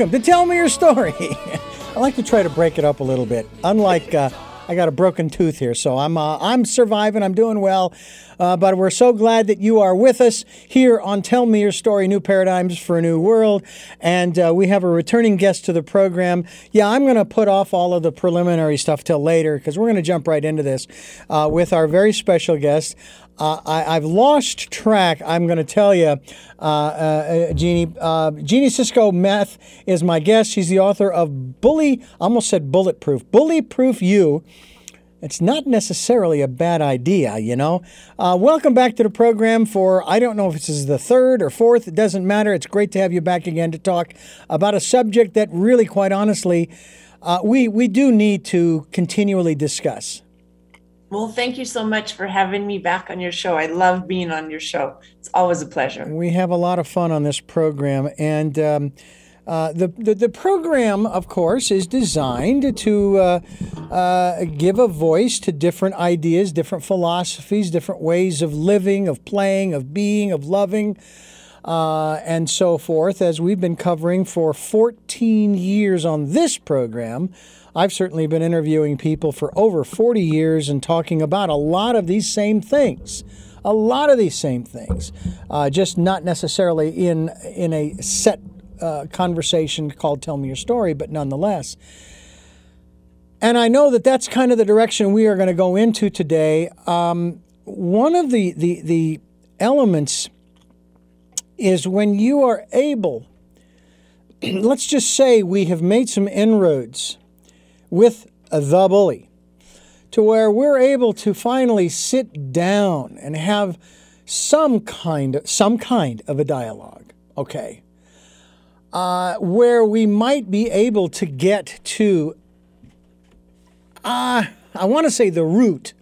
welcome to Tell Me Your Story. I like to try to break it up a little bit. Unlike, I got a broken tooth here, so I'm surviving, I'm doing well. But we're so glad that you are with us here on Tell Me Your Story, New Paradigms for a New World. And we have a returning guest to the program. Yeah, I'm going to put off all of the preliminary stuff till later because we're going to jump right into this with our very special guest. I've lost track, I'm going to tell you, Jeannie. Jeannie Sisco-Meth is my guest. She's the author of Bullyproof U. It's not necessarily a bad idea, you know. Welcome back to the program for, I don't know if this is the third or fourth, it doesn't matter. It's great to have you back again to talk about a subject that really, quite honestly, we do need to continually discuss. Well, thank you so much for having me back on your show. I love being on your show. It's always a pleasure. We have a lot of fun on this program. And the program, of course, is designed to give a voice to different ideas, different philosophies, different ways of living, of playing, of being, of loving, and so forth, as we've been covering for 14 years on this program. I've certainly been interviewing people for over 40 years and talking about a lot of these same things, just not necessarily in a set conversation called Tell Me Your Story, but nonetheless. And I know that that's kind of the direction we are going to go into today. One of the elements is when you are able, let's just say we have made some inroads with the bully, to where we're able to finally sit down and have some kind of a dialogue, okay, where we might be able to get to, I want to say the root,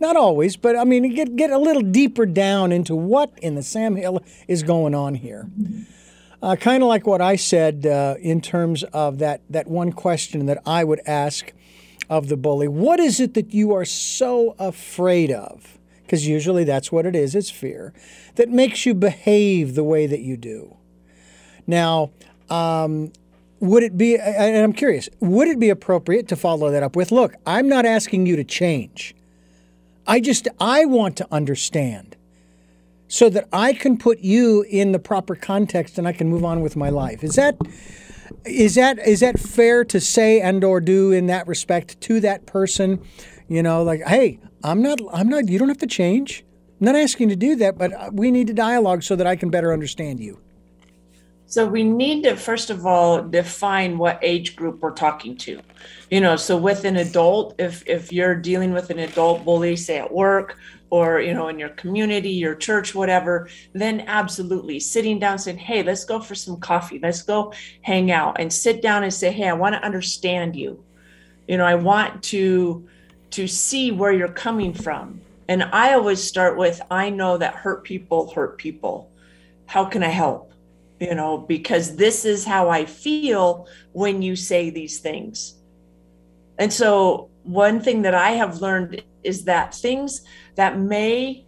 not always, but I mean, get a little deeper down into what in the Sam Hill is going on here. Kind of like what I said in terms of that one question that I would ask of the bully. What is it that you are so afraid of? Because usually that's what it is. It's fear that makes you behave the way that you do. Now, would it be, and I'm curious, would it be appropriate to follow that up with, look, I'm not asking you to change. I want to understand, so that I can put you in the proper context and I can move on with my life. Is that fair to say and or do in that respect to that person? You know, like, hey, I'm not, you don't have to change. I'm not asking you to do that, but we need to dialogue so that I can better understand you. So we need to, first of all, define what age group we're talking to. You know, so with an adult, if you're dealing with an adult bully, say at work, or, you know, in your community, your church, whatever, then absolutely sitting down saying, hey, let's go for some coffee. Let's go hang out and sit down and say, hey, I want to understand you. You know, I want to see where you're coming from. And I always start with, I know that hurt people. How can I help? You know, because this is how I feel when you say these things. And so one thing that I have learned is that things that may,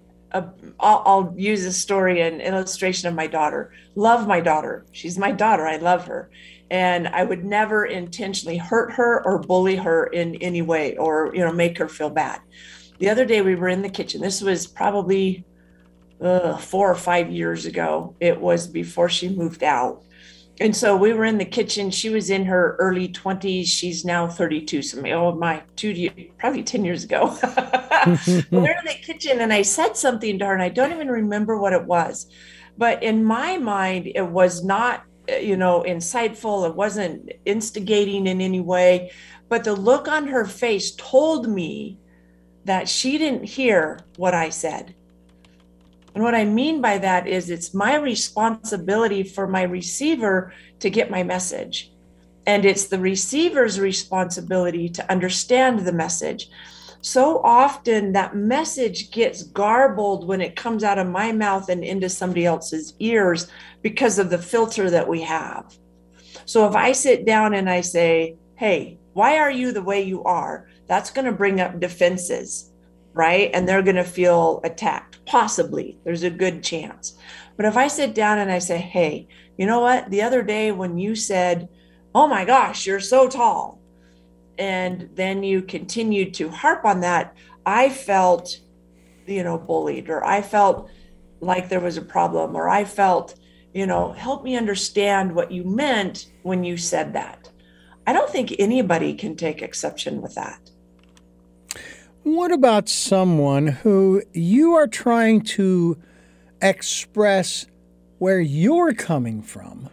I'll use a story, an illustration of my daughter. Love my daughter. She's my daughter. I love her. And I would never intentionally hurt her or bully her in any way or, you know, make her feel bad. The other day we were in the kitchen. This was probably 4 or 5 years ago. It was before she moved out. And so we were in the kitchen. She was in her early 20s. She's now 32. So probably 10 years ago. We were in the kitchen and I said something to her and I don't even remember what it was. But in my mind, it was not, you know, insightful. It wasn't instigating in any way. But the look on her face told me that she didn't hear what I said. And what I mean by that is it's my responsibility for my receiver to get my message. And it's the receiver's responsibility to understand the message. So often that message gets garbled when it comes out of my mouth and into somebody else's ears because of the filter that we have. So if I sit down and I say, hey, why are you the way you are? That's going to bring up defenses. Right? And they're going to feel attacked. Possibly. There's a good chance. But if I sit down and I say, hey, you know what? The other day when you said, oh my gosh, you're so tall. And then you continued to harp on that. I felt, you know, bullied, or I felt like there was a problem, or I felt, you know, help me understand what you meant when you said that. I don't think anybody can take exception with that. What about someone who you are trying to express where you're coming from,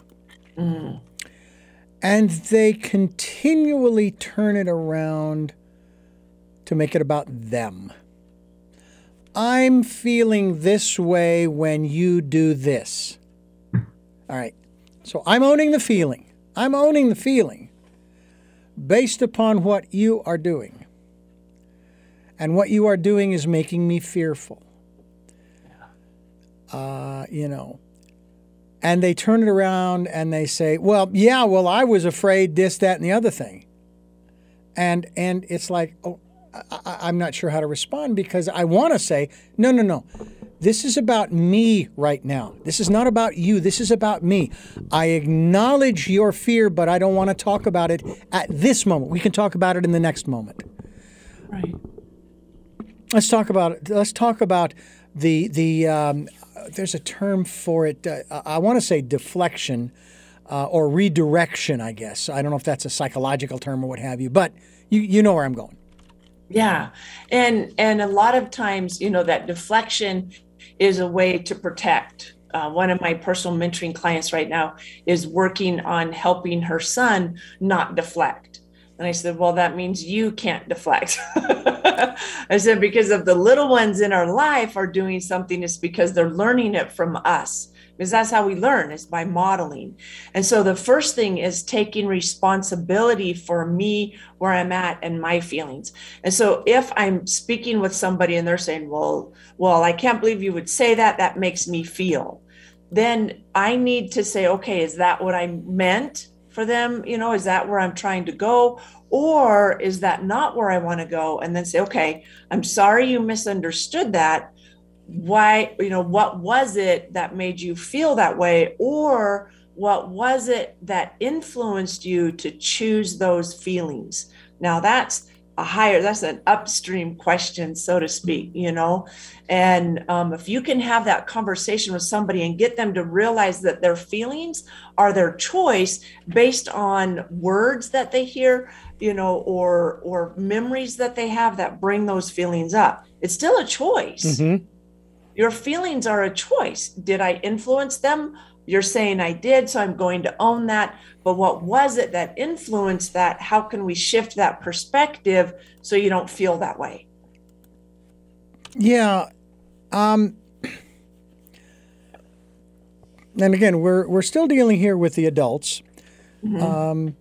and they continually turn it around to make it about them? I'm feeling this way when you do this. All right. So I'm owning the feeling. I'm owning the feeling based upon what you are doing. And what you are doing is making me fearful. You know, and they turn it around and they say, well, yeah, well, I was afraid this, that, and the other thing. And it's like, oh, I'm not sure how to respond, because I want to say, no, no, no. This is about me right now. This is not about you. This is about me. I acknowledge your fear, but I don't want to talk about it at this moment. We can talk about it in the next moment. Right. Let's talk about it. Let's talk about the there's a term for it. I want to say deflection or redirection, I guess. I don't know if that's a psychological term or what have you, but you know where I'm going. Yeah. And a lot of times, you know, that deflection is a way to protect. One of my personal mentoring clients right now is working on helping her son not deflect. And I said, well, that means you can't deflect. I said, because if the little ones in our life are doing something, it's because they're learning it from us. Because that's how we learn, is by modeling. And so the first thing is taking responsibility for me, where I'm at, and my feelings. And so if I'm speaking with somebody and they're saying, well, I can't believe you would say that. That makes me feel. Then I need to say, okay, is that what I meant for them? You know, is that where I'm trying to go? Or is that not where I want to go? And then say, okay, I'm sorry you misunderstood that. Why, you know, what was it that made you feel that way? Or what was it that influenced you to choose those feelings? Now that's a higher, that's an upstream question, so to speak, you know? And if you can have that conversation with somebody and get them to realize that their feelings are their choice based on words that they hear, you know, or memories that they have that bring those feelings up. It's still a choice. Mm-hmm. Your feelings are a choice. Did I influence them? You're saying I did, so I'm going to own that. But what was it that influenced that? How can we shift that perspective so you don't feel that way? Yeah. And again, we're still dealing here with the adults. Mm-hmm.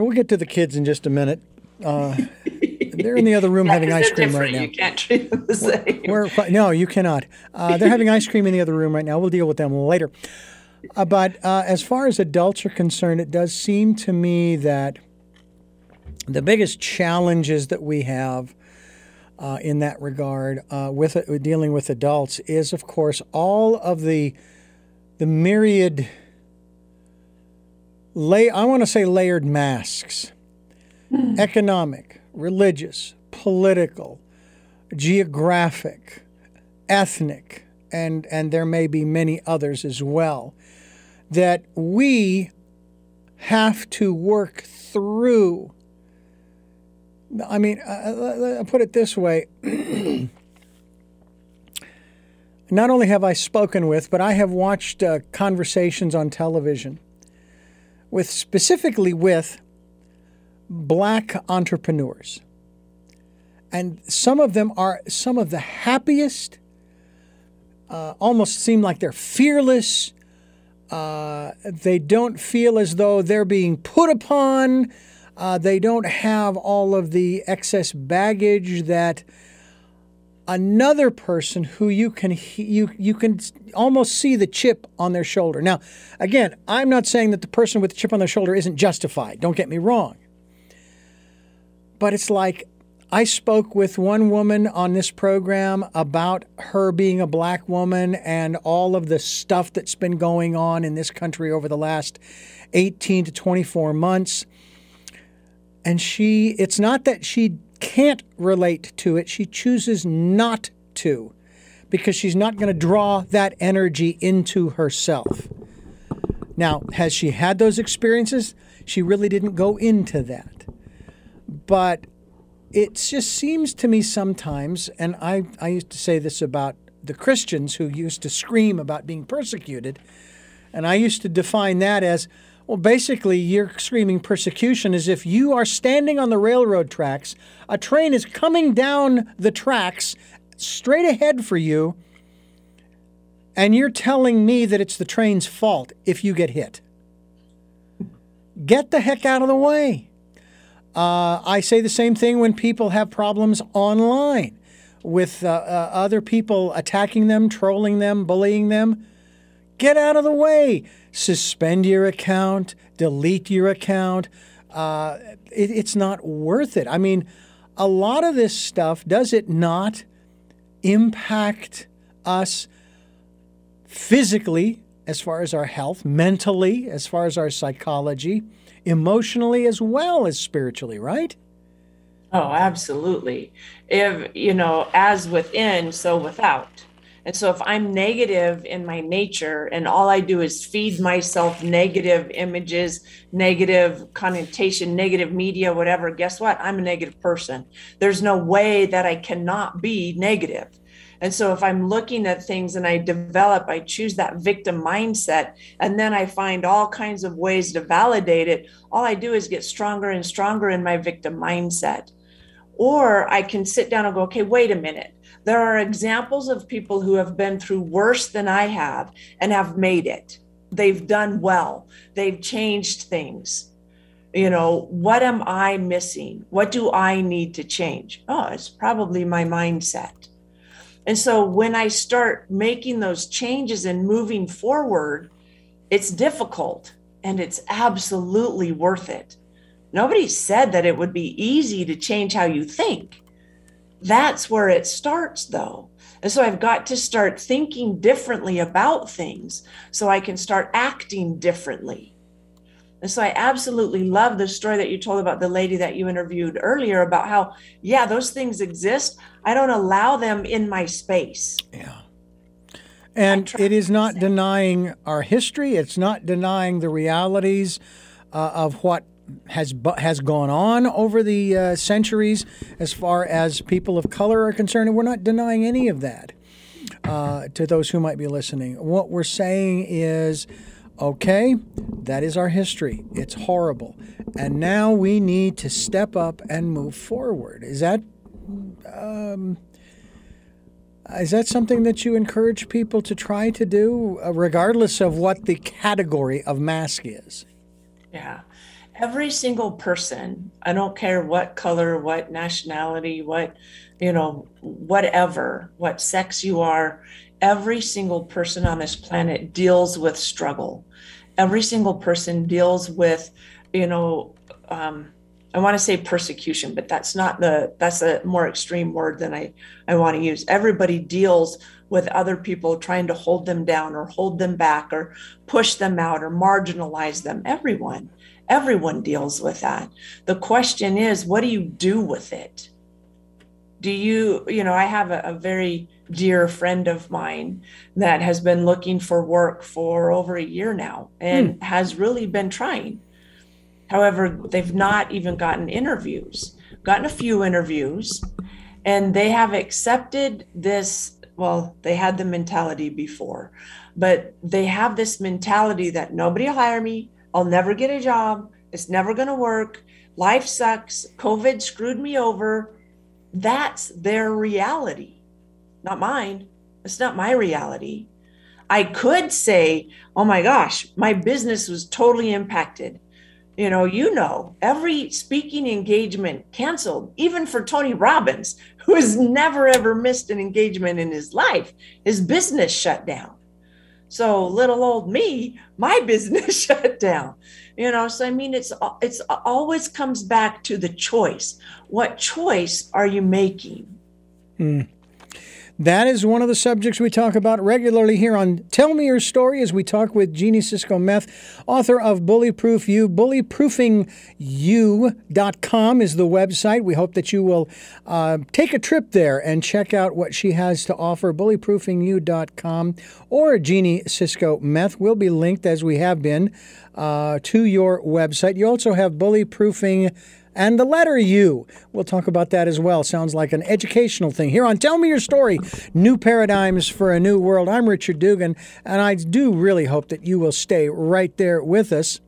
We'll get to the kids in just a minute. They're in the other room having ice cream right now. You can't treat them the same. No, you cannot. They're having ice cream in the other room right now. We'll deal with them later. But as far as adults are concerned, it does seem to me that the biggest challenges that we have in that regard with dealing with adults is, of course, all of the myriad, layered masks, economic, religious, political, geographic, ethnic, and there may be many others as well, that we have to work through. I mean, I'll put it this way. Not only have I spoken with, but I have watched conversations on television specifically with Black entrepreneurs. And some of them are some of the happiest, almost seem like they're fearless. They don't feel as though they're being put upon. They don't have all of the excess baggage that another person who you can almost see the chip on their shoulder. Now, again, I'm not saying that the person with the chip on their shoulder isn't justified. Don't get me wrong. But it's like, I spoke with one woman on this program about her being a black woman and all of the stuff that's been going on in this country over the last 18 to 24 months. And it's not that she can't relate to it. She chooses not to because she's not going to draw that energy into herself. Now, has she had those experiences? She really didn't go into that. But it just seems to me sometimes, and I used to say this about the Christians who used to scream about being persecuted, and I used to define that as, well, basically, you're screaming persecution as if you are standing on the railroad tracks, a train is coming down the tracks straight ahead for you, and you're telling me that it's the train's fault if you get hit. Get the heck out of the way. I say the same thing when people have problems online with other people attacking them, trolling them, bullying them. Get out of the way. Suspend your account, delete your account. It's not worth it. I mean, a lot of this stuff, does it not impact us physically as far as our health, mentally as far as our psychology, emotionally as well as spiritually, right? Oh, absolutely. If, you know, as within, so without. And so if I'm negative in my nature and all I do is feed myself negative images, negative connotation, negative media, whatever, guess what? I'm a negative person. There's no way that I cannot be negative. And so if I'm looking at things and I choose that victim mindset, and then I find all kinds of ways to validate it. All I do is get stronger and stronger in my victim mindset. Or I can sit down and go, okay, wait a minute. There are examples of people who have been through worse than I have and have made it. They've done well. They've changed things. You know, what am I missing? What do I need to change? Oh, it's probably my mindset. And so when I start making those changes and moving forward, it's difficult and it's absolutely worth it. Nobody said that it would be easy to change how you think. That's where it starts, though. And so I've got to start thinking differently about things so I can start acting differently. And so I absolutely love the story that you told about the lady that you interviewed earlier about how, yeah, those things exist. I don't allow them in my space. Yeah. And it is not denying our history. It's not denying the realities of what has gone on over the centuries as far as people of color are concerned. And we're not denying any of that to those who might be listening. What we're saying is, okay, that is our history. It's horrible. And now we need to step up and move forward. Is that something that you encourage people to try to do, regardless of what the category of mask is? Yeah. Every single person, I don't care what color, what nationality, what, you know, whatever, what sex you are, every single person on this planet deals with struggle. Every single person deals with, you know, I want to say persecution, but that's a more extreme word than I want to use. Everybody deals with other people trying to hold them down or hold them back or push them out or marginalize them. Everyone deals with that. The question is, what do you do with it? Do you know, I have a very dear friend of mine that has been looking for work for over a year now and has really been trying. However, they've not even gotten a few interviews, and they have accepted this. Well, they had the mentality before, but they have this mentality that nobody will hire me. I'll never get a job. It's never going to work. Life sucks. COVID screwed me over. That's their reality, not mine. It's not my reality. I could say, oh my gosh, my business was totally impacted. You know, every speaking engagement canceled, even for Tony Robbins, who has never, ever missed an engagement in his life. His business shut down. So little old me, my business shut down, you know? So, I mean, it's always comes back to the choice. What choice are you making? Mm. That is one of the subjects we talk about regularly here on Tell Me Your Story as we talk with Jeannie Sisco-Meth, author of Bullyproof U. BullyproofingYou.com is the website. We hope that you will take a trip there and check out what she has to offer. BullyproofingYou.com or Jeannie Sisco-Meth will be linked, as we have been, to your website. You also have Bullyproofing and the letter U. We'll talk about that as well. Sounds like an educational thing. Here on Tell Me Your Story, New Paradigms for a New World. I'm Richard Dugan, and I do really hope that you will stay right there with us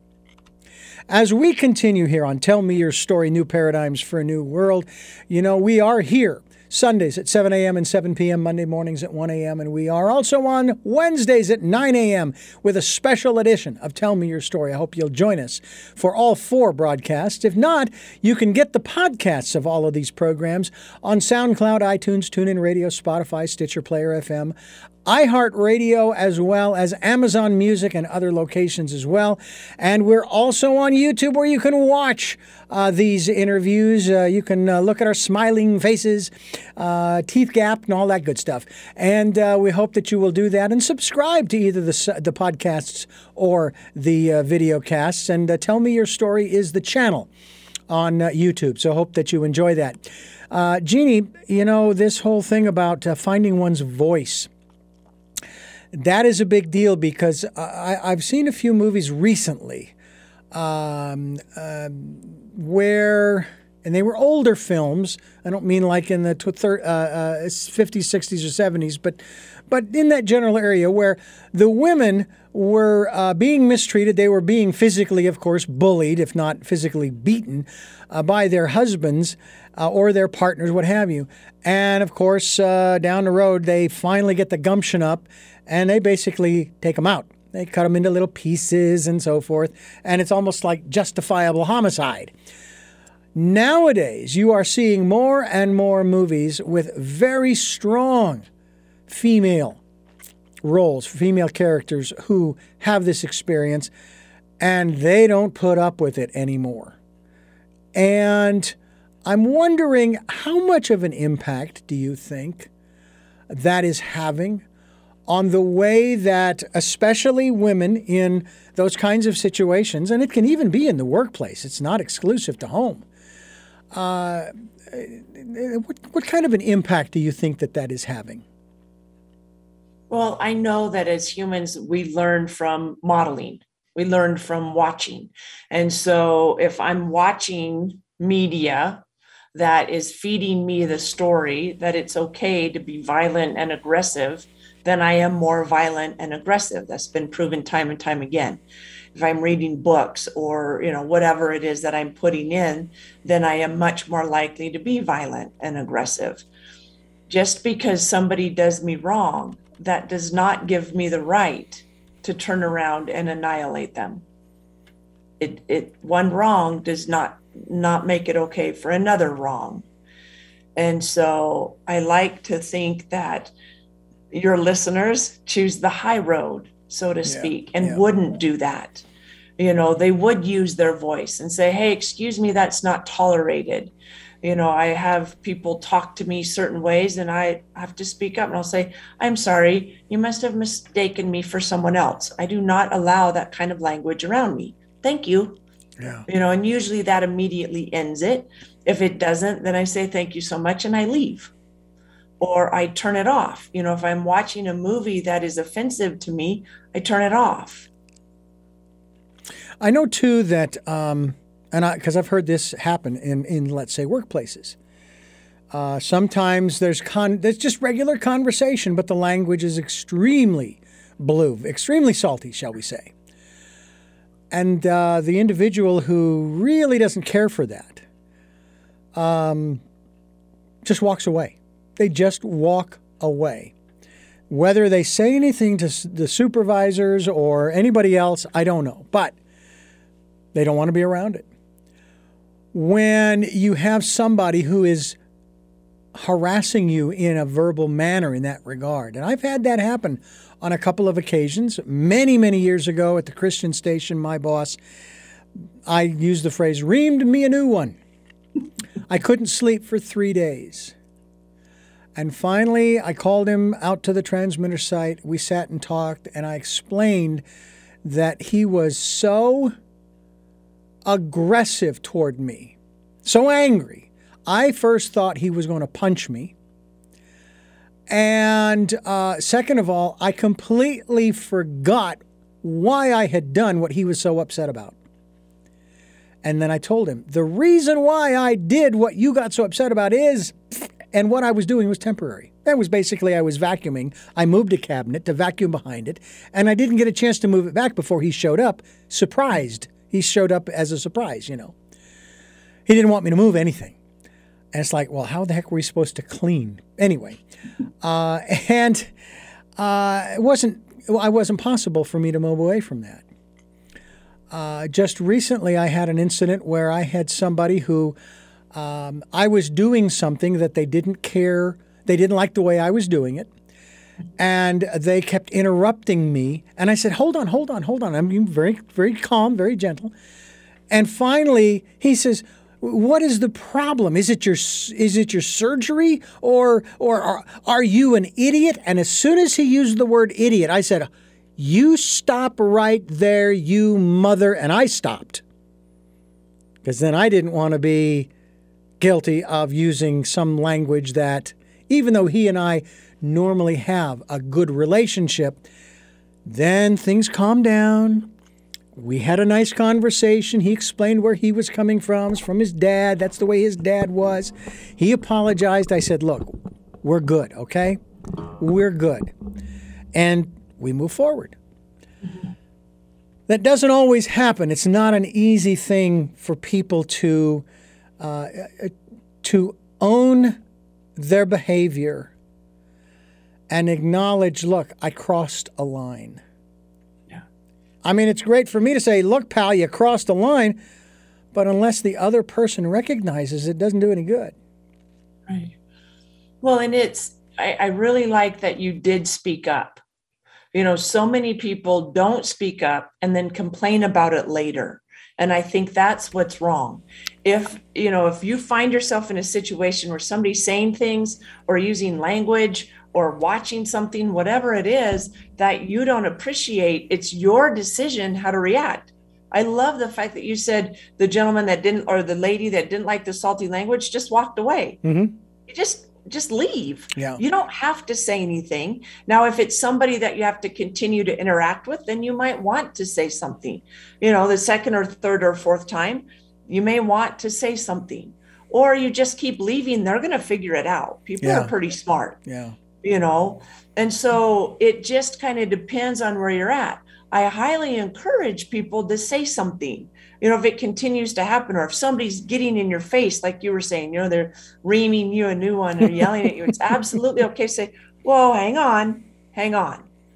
as we continue here on Tell Me Your Story, New Paradigms for a New World. You know, we are here Sundays at 7 a.m. and 7 p.m., Monday mornings at 1 a.m., and we are also on Wednesdays at 9 a.m. with a special edition of Tell Me Your Story. I hope you'll join us for all four broadcasts. If not, you can get the podcasts of all of these programs on SoundCloud, iTunes, TuneIn Radio, Spotify, Stitcher, Player FM, iHeartRadio, as well as Amazon Music and other locations as well. And we're also on YouTube where you can watch these interviews. You can look at our smiling faces, teeth gap, and all that good stuff. And we hope that you will do that and subscribe to either the podcasts or the video casts. And Tell Me Your Story is the channel on YouTube. So hope that you enjoy that. Jeannie, you know, this whole thing about finding one's voice, that is a big deal because I've seen a few movies recently where, and they were older films. I don't mean like in the 50s, 60s, or 70s, but in that general area where the women were being mistreated. They were being physically, of course, bullied, if not physically beaten, by their husbands or their partners, what have you. And, of course, down the road, they finally get the gumption up, and they basically take them out. They cut them into little pieces and so forth, and it's almost like justifiable homicide. Nowadays, you are seeing more and more movies with very strong female roles, female characters who have this experience, and they don't put up with it anymore. And I'm wondering, how much of an impact do you think that is having on the way that especially women in those kinds of situations, and it can even be in the workplace, it's not exclusive to home, what kind of an impact do you think that that is having? Well, I know that as humans, we learn from modeling. We learn from watching. And so if I'm watching media that is feeding me the story that it's okay to be violent and aggressive, then I am more violent and aggressive. That's been proven time and time again. If I'm reading books or, you know, whatever it is that I'm putting in, then I am much more likely to be violent and aggressive. Just because somebody does me wrong, that does not give me the right to turn around and annihilate them. It one wrong does not make it okay for another wrong. And so I like to think that your listeners choose the high road, so to speak, and wouldn't do that. You know, they would use their voice and say, hey, excuse me, that's not tolerated. You know, I have people talk to me certain ways and I have to speak up and I'll say, I'm sorry, you must have mistaken me for someone else. I do not allow that kind of language around me. Thank you. Yeah. You know, and usually that immediately ends it. If it doesn't, then I say, thank you so much. And I leave or I turn it off. You know, if I'm watching a movie that is offensive to me, I turn it off. I know too that, and because I've heard this happen in let's say workplaces, sometimes there's just regular conversation, but the language is extremely blue, extremely salty, shall we say? And the individual who really doesn't care for that just walks away. They just walk away. Whether they say anything to the supervisors or anybody else, I don't know, but they don't want to be around it. When you have somebody who is harassing you in a verbal manner in that regard. And I've had that happen on a couple of occasions. Many, many years ago at the Christian station, my boss, I used the phrase, reamed me a new one. I couldn't sleep for 3 days. And finally, I called him out to the transmitter site. We sat and talked, and I explained that he was so aggressive toward me, so angry. I first thought he was going to punch me. And second of all, I completely forgot why I had done what he was so upset about. And then I told him, the reason why I did what you got so upset about is... And what I was doing was temporary. That was basically I was vacuuming. I moved a cabinet to vacuum behind it, and I didn't get a chance to move it back before he showed up, surprised. He showed up as a surprise, you know. He didn't want me to move anything. And it's like, well, how the heck were we supposed to clean? Anyway, it wasn't possible for me to move away from that. Just recently, I had an incident where I had somebody who... I was doing something that they didn't care. They didn't like the way I was doing it. And they kept interrupting me. And I said, hold on. I'm being very, very calm, very gentle. And finally, he says, what is the problem? Is it your surgery? Or are you an idiot? And as soon as he used the word idiot, I said, you stop right there, you mother. And I stopped. Because then I didn't want to be... guilty of using some language that, even though he and I normally have a good relationship, then things calmed down. We had a nice conversation. He explained where he was coming from. It's from his dad. That's the way his dad was. He apologized. I said, look, we're good, okay? We're good. And we move forward. That doesn't always happen. It's not an easy thing for people to own their behavior and acknowledge, look, I crossed a line. Yeah. I mean, it's great for me to say, look, pal, you crossed a line, but unless the other person recognizes it, doesn't do any good. Right. Well, and I really like that you did speak up. You know, so many people don't speak up and then complain about it later. And I think that's what's wrong. If you find yourself in a situation where somebody's saying things or using language or watching something, whatever it is that you don't appreciate, it's your decision how to react. I love the fact that you said the gentleman that didn't, or the lady that didn't like the salty language just walked away. Mm-hmm. You just leave. Yeah. You don't have to say anything. Now, if it's somebody that you have to continue to interact with, then you might want to say something. You know, the second or third or fourth time, you may want to say something, or you just keep leaving. They're going to figure it out. People are pretty smart, you know? And so it just kind of depends on where you're at. I highly encourage people to say something. You know, if it continues to happen, or if somebody's getting in your face, like you were saying, you know, they're reaming you a new one or yelling at you, it's absolutely okay to say, whoa, hang on.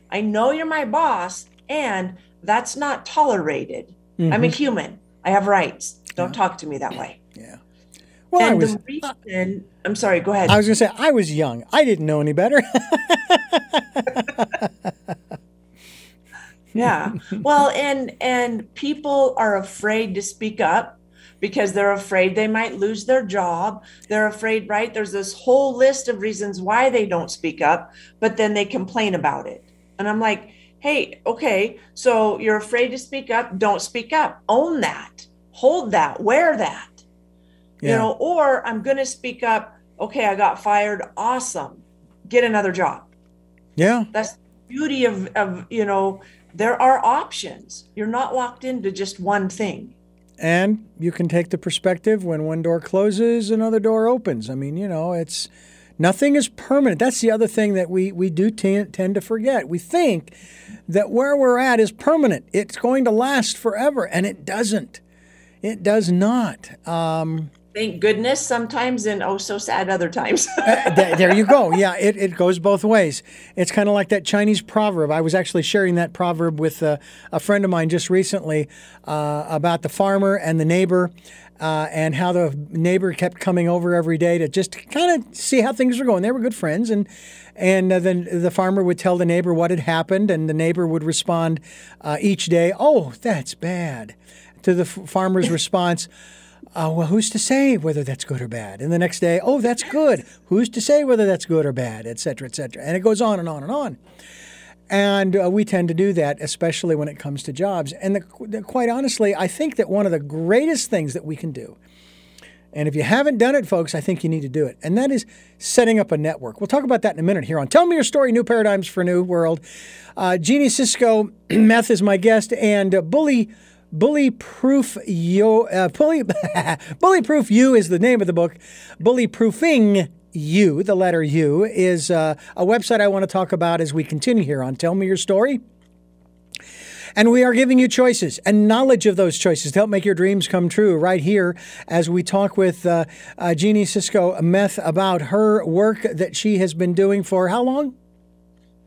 I know you're my boss, and that's not tolerated. Mm-hmm. I'm a human. I have rights. Don't talk to me that way. Yeah. Well, and I'm sorry, go ahead. I was going to say, I was young. I didn't know any better. Yeah. Well, and people are afraid to speak up because they're afraid they might lose their job. They're afraid, right? There's this whole list of reasons why they don't speak up, but then they complain about it. And I'm like, hey, okay, so you're afraid to speak up. Don't speak up. Own that. Hold that. Wear that. Yeah. You know, or I'm going to speak up. Okay, I got fired. Awesome. Get another job. Yeah. That's the beauty of you know, there are options. You're not locked into just one thing. And you can take the perspective when one door closes, another door opens. I mean, you know, it's nothing is permanent. That's the other thing that we do tend to forget. We think that where we're at is permanent. It's going to last forever, and it doesn't. It does not. Thank goodness sometimes, and oh, so sad other times. There you go. Yeah, it goes both ways. It's kind of like that Chinese proverb. I was actually sharing that proverb with a friend of mine just recently about the farmer and the neighbor and how the neighbor kept coming over every day to just kind of see how things were going. They were good friends, and then the farmer would tell the neighbor what had happened, and the neighbor would respond each day, "Oh, that's bad," to the farmer's response. Well, who's to say whether that's good or bad? And the next day, oh, that's good. Who's to say whether that's good or bad, et cetera, et cetera. And it goes on and on and on. And we tend to do that, especially when it comes to jobs. And quite honestly, I think that one of the greatest things that we can do, and if you haven't done it, folks, I think you need to do it, and that is setting up a network. We'll talk about that in a minute here on Tell Me Your Story, New Paradigms for a New World. Jeannie Sisco-Meth is my guest, and Bullyproof U is the name of the book. Bullyproofing U, the letter U, is a website I want to talk about as we continue here on Tell Me Your Story. And we are giving you choices and knowledge of those choices to help make your dreams come true right here as we talk with Jeannie Sisco-Meth about her work that she has been doing for how long?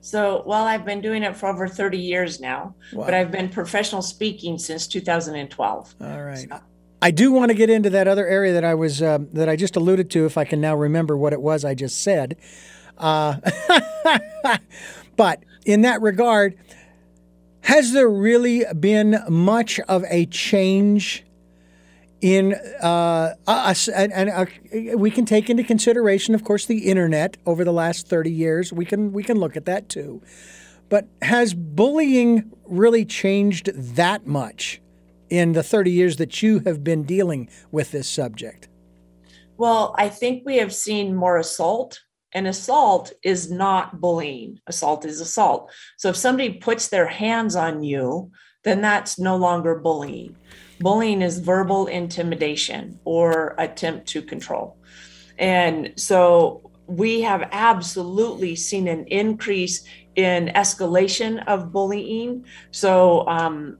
So, well, I've been doing it for over 30 years now, wow. But I've been professional speaking since 2012. All right. So. I do want to get into that other area that I was that I just alluded to, if I can now remember what it was I just said. But in that regard, has there really been much of a change in us, and we can take into consideration, of course, the internet over the last 30 years. We can look at that too. But has bullying really changed that much in the 30 years that you have been dealing with this subject? Well, I think we have seen more assault, and assault is not bullying. Assault is assault. So if somebody puts their hands on you, then that's no longer bullying. Bullying is verbal intimidation or attempt to control. And so we have absolutely seen an increase in escalation of bullying. So,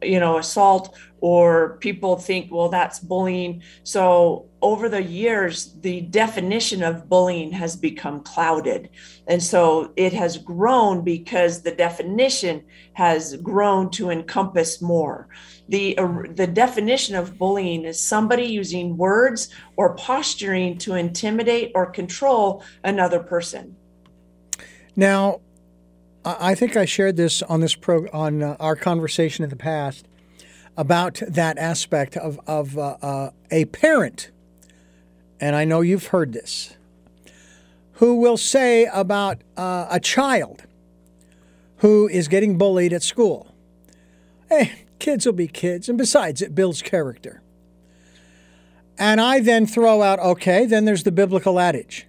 assault, or people think, well, that's bullying. So over the years, the definition of bullying has become clouded. And so it has grown because the definition has grown to encompass more. The definition of bullying is somebody using words or posturing to intimidate or control another person. Now, I think I shared this on our conversation in the past about that aspect of a parent, and I know you've heard this, who will say about a child who is getting bullied at school, hey, kids will be kids, and besides, it builds character. And I then throw out, okay, then there's the biblical adage,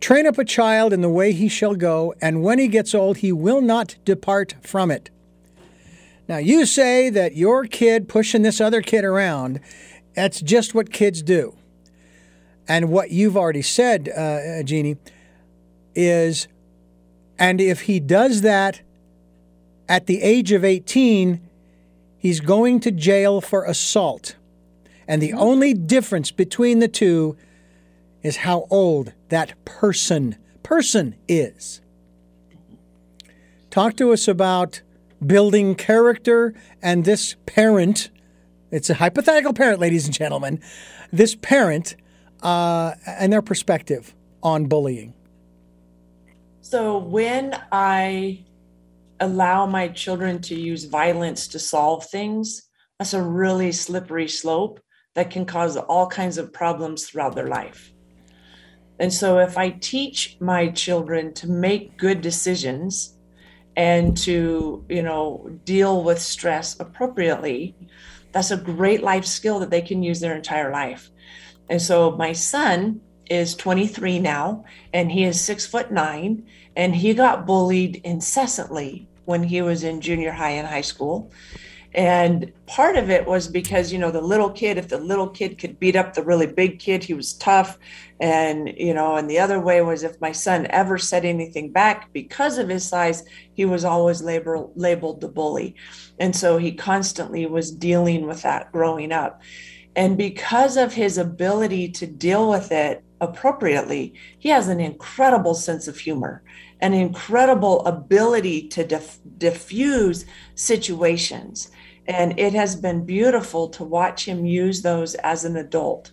train up a child in the way he shall go, and when he gets old, he will not depart from it. Now, you say that your kid pushing this other kid around, that's just what kids do. And what you've already said, Jeannie, is, and if he does that at the age of 18, he's going to jail for assault. And the only difference between the two is how old that person is. Talk to us about building character and this parent. It's a hypothetical parent, ladies and gentlemen. This parent and their perspective on bullying. So when I allow my children to use violence to solve things, that's a really slippery slope that can cause all kinds of problems throughout their life. And so if I teach my children to make good decisions and to, deal with stress appropriately, that's a great life skill that they can use their entire life. And so my son is 23 now, and he is 6'9", and he got bullied incessantly when he was in junior high and high school. And part of it was because, the little kid, if the little kid could beat up the really big kid, he was tough. And, and the other way was if my son ever said anything back because of his size, he was always labeled the bully. And so he constantly was dealing with that growing up. And because of his ability to deal with it appropriately, he has an incredible sense of humor, an incredible ability to diffuse situations. And it has been beautiful to watch him use those as an adult.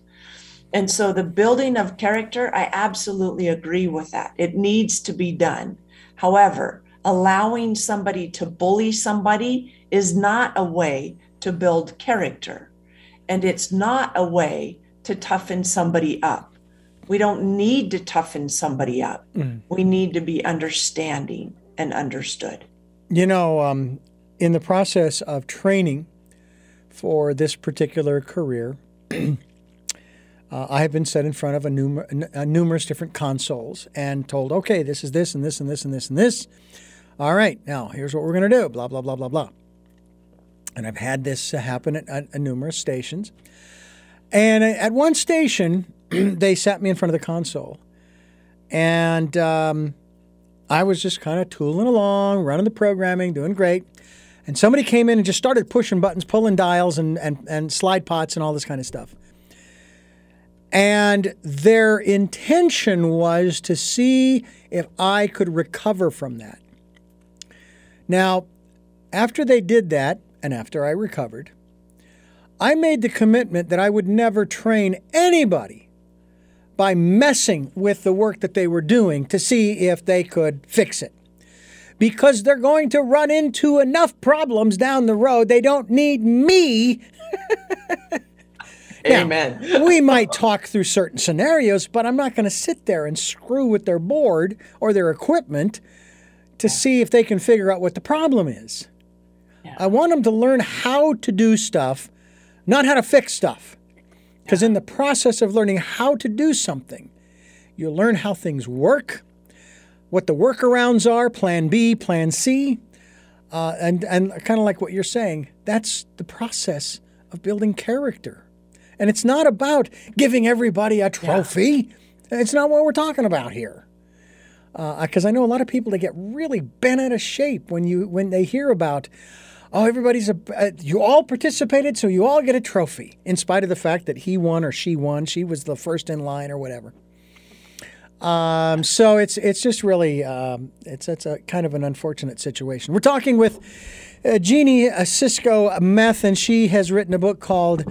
And so the building of character, I absolutely agree with that. It needs to be done. However, allowing somebody to bully somebody is not a way to build character. And it's not a way to toughen somebody up. We don't need to toughen somebody up. We need to be understanding and understood. You know, in the process of training for this particular career, I have been set in front of numerous different consoles and told, okay, this is this and this and this and this and this. All right, now here's what we're going to do, blah, blah, blah, blah, blah. And I've had this happen at numerous stations. And at one station, they sat me in front of the console. And I was just kind of tooling along, running the programming, doing great. And somebody came in and just started pushing buttons, pulling dials and slide pots and all this kind of stuff. And their intention was to see if I could recover from that. Now, after they did that, and after I recovered, I made the commitment that I would never train anybody by messing with the work that they were doing to see if they could fix it. Because they're going to run into enough problems down the road. They don't need me. Amen. Now, we might talk through certain scenarios, but I'm not going to sit there and screw with their board or their equipment to see if they can figure out what the problem is. I want them to learn how to do stuff, not how to fix stuff. Because in the process of learning how to do something, you learn how things work, what the workarounds are, plan B, plan C, and kind of like what you're saying, that's the process of building character. And it's not about giving everybody a trophy. Yeah. It's not what we're talking about here. Because I know a lot of people that get really bent out of shape when they hear about, oh, everybody's you all participated, so you all get a trophy, in spite of the fact that he won or she won, she was the first in line or whatever. So it's just really it's a kind of an unfortunate situation. We're talking with Jeannie Sisco-Meth, and she has written a book called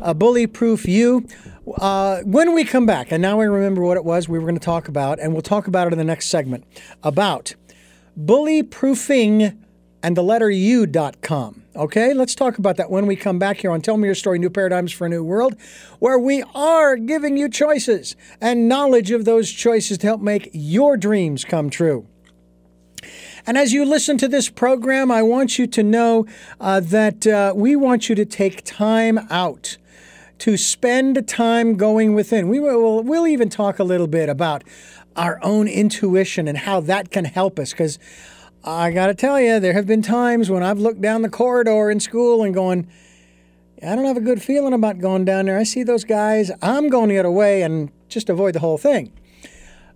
Bullyproof U. When we come back, and now I remember what it was we were going to talk about, and we'll talk about it in the next segment, about bullyproofing and the letter U.com. Okay, let's talk about that when we come back here on Tell Me Your Story, New Paradigms for a New World, where we are giving you choices and knowledge of those choices to help make your dreams come true. And as you listen to this program, I want you to know that we want you to take time out to spend time going within. We'll even talk a little bit about our own intuition and how that can help us, because I got to tell you, there have been times when I've looked down the corridor in school and going, I don't have a good feeling about going down there. I see those guys. I'm going the other way and just avoid the whole thing.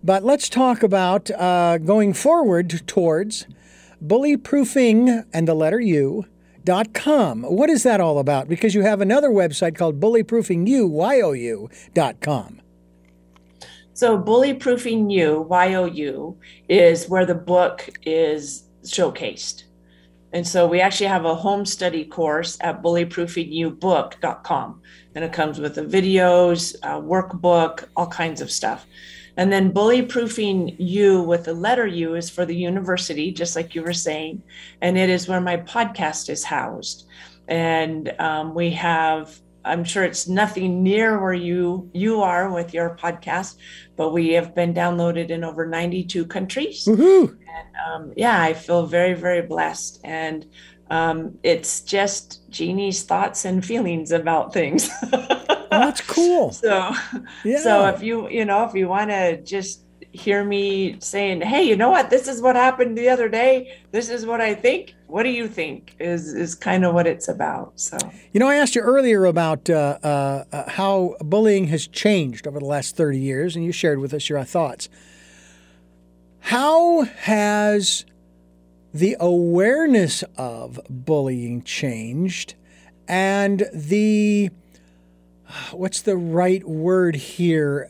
But let's talk about going forward towards bullyproofing and the letter U.com. What is that all about? Because you have another website called bullyproofingyouyou.com. So Bullyproofing U, Y-O-U, is where the book is showcased. And so we actually have a home study course at BullyproofingYouBook.com. And it comes with the videos, a workbook, all kinds of stuff. And then Bullyproofing U with the letter U is for the university, just like you were saying. And it is where my podcast is housed. And we have, I'm sure it's nothing near where you are with your podcast, but we have been downloaded in over 92 countries. Woohoo! And, I feel very, very blessed. And it's just Jeannie's thoughts and feelings about things. Oh, that's cool. So if you want to just hear me saying, hey, you know what, this is what happened the other day, this is what I think, what do you think, is kind of what it's about. So, you know, I asked you earlier about how bullying has changed over the last 30 years, and you shared with us your thoughts. How has the awareness of bullying changed, and the what's the right word here?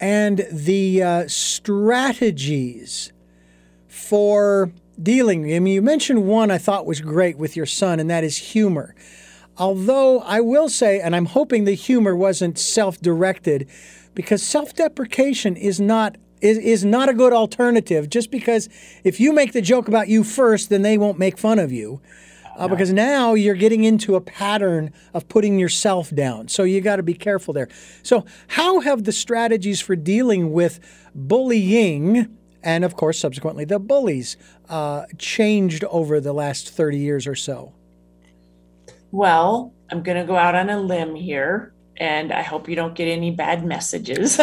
And the strategies for dealing. I mean, you mentioned one I thought was great with your son, and that is humor. Although I will say, and I'm hoping the humor wasn't self-directed, because self-deprecation is not a good alternative, just because if you make the joke about you first, then they won't make fun of you. No. Because now you're getting into a pattern of putting yourself down. So you got to be careful there. So how have the strategies for dealing with bullying and, of course, subsequently the bullies changed over the last 30 years or so? Well, I'm going to go out on a limb here, and I hope you don't get any bad messages.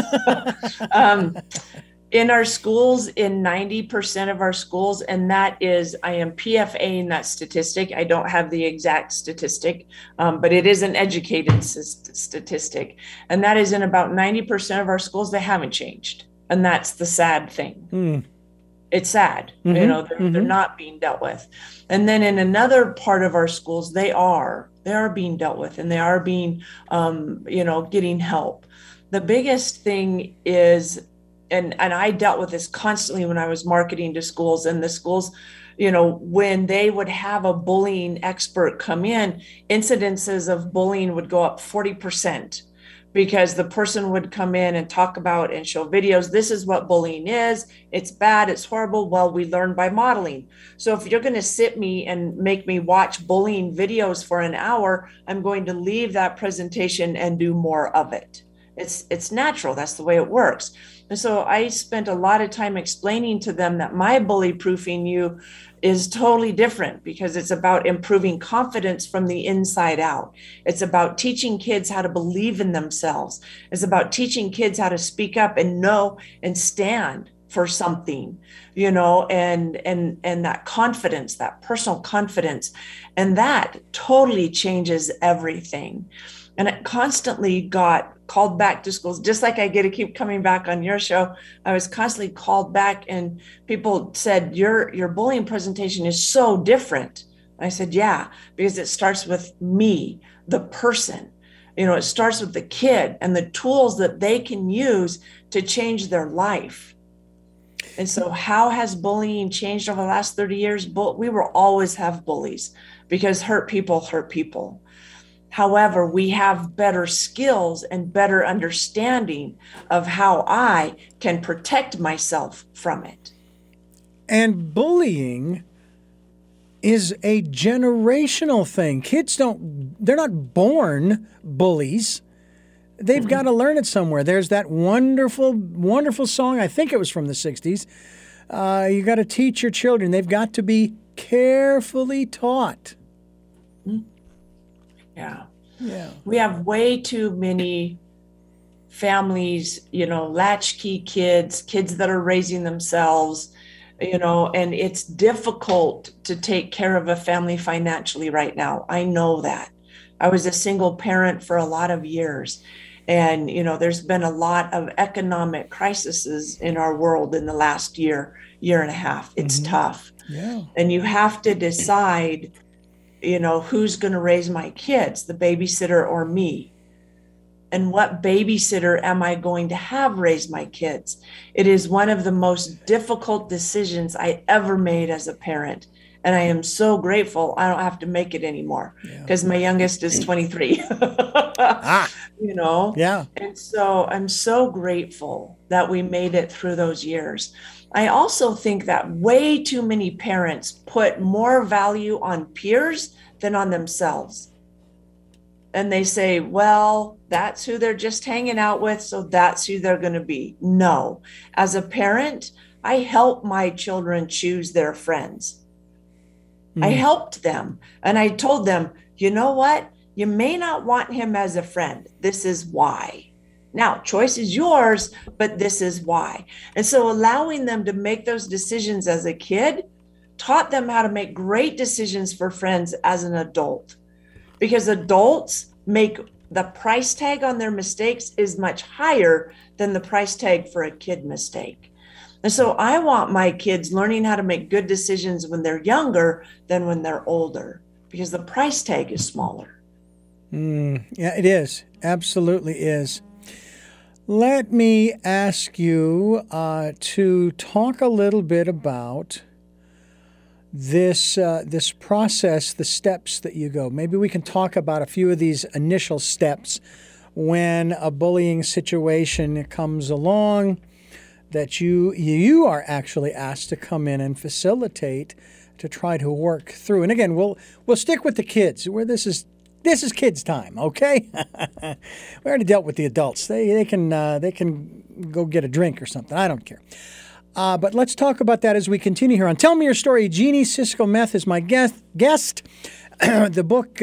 In our schools, in 90% of our schools, and that is, I am PFAing that statistic. I don't have the exact statistic, but it is an educated statistic. And that is in about 90% of our schools, they haven't changed. And that's the sad thing. Mm. It's sad, mm-hmm. you know, they're not being dealt with. And then in another part of our schools, they are being dealt with, and they are being, you know, getting help. The biggest thing is, and I dealt with this constantly when I was marketing to schools, and the schools, you know, when they would have a bullying expert come in, incidences of bullying would go up 40%. Because the person would come in and talk about and show videos. This is what bullying is. It's bad. It's horrible. Well, we learn by modeling. So if you're going to sit me and make me watch bullying videos for an hour, I'm going to leave that presentation and do more of it. It's natural. That's the way it works. And so I spent a lot of time explaining to them that my Bullyproofing U is totally different, because it's about improving confidence from the inside out. It's about teaching kids how to believe in themselves. It's about teaching kids how to speak up and know and stand for something, you know, and that confidence, that personal confidence. And that totally changes everything. And it constantly got called back to schools, just like I get to keep coming back on your show. I was constantly called back, and people said, your bullying presentation is so different. I said, yeah, because it starts with me, the person. You know, it starts with the kid and the tools that they can use to change their life. And so how has bullying changed over the last 30 years? We will always have bullies, because hurt people hurt people. However, we have better skills and better understanding of how I can protect myself from it. And bullying is a generational thing. Kids they're not born bullies. They've mm-hmm. got to learn it somewhere. There's that wonderful, wonderful song, I think it was from the 60s. You got to teach your children. They've got to be carefully taught. Mm-hmm. Yeah. We have way too many families, you know, latchkey kids that are raising themselves, you know, and it's difficult to take care of a family financially right now. I know that. I was a single parent for a lot of years. And, you know, there's been a lot of economic crises in our world in the last year and a half. It's mm-hmm. tough. Yeah. And you have to decide, you know, who's going to raise my kids, the babysitter or me? And what babysitter am I going to have raise my kids? It is one of the most difficult decisions I ever made as a parent. And I am so grateful I don't have to make it anymore, because my youngest is 23, you know? Yeah. And so I'm so grateful that we made it through those years. I also think that way too many parents put more value on peers than on themselves. And they say, well, that's who they're just hanging out with, so that's who they're going to be. No. As a parent, I help my children choose their friends. Mm-hmm. I helped them, and I told them, you know what? You may not want him as a friend. This is why. Now, choice is yours, but this is why. And so allowing them to make those decisions as a kid taught them how to make great decisions for friends as an adult, because adults make the price tag on their mistakes is much higher than the price tag for a kid mistake. And so I want my kids learning how to make good decisions when they're younger than when they're older, because the price tag is smaller. Yeah, it is. Absolutely is. Let me ask you to talk a little bit about this this process, the steps that you go. Maybe we can talk about a few of these initial steps when a bullying situation comes along that you are actually asked to come in and facilitate to try to work through. And again, we'll stick with the kids where this is kids' time, okay? We already dealt with the adults. They can go get a drink or something. I don't care. But let's talk about that as we continue here on Tell Me Your Story. Jeannie Sisco-Meth is my guest. The book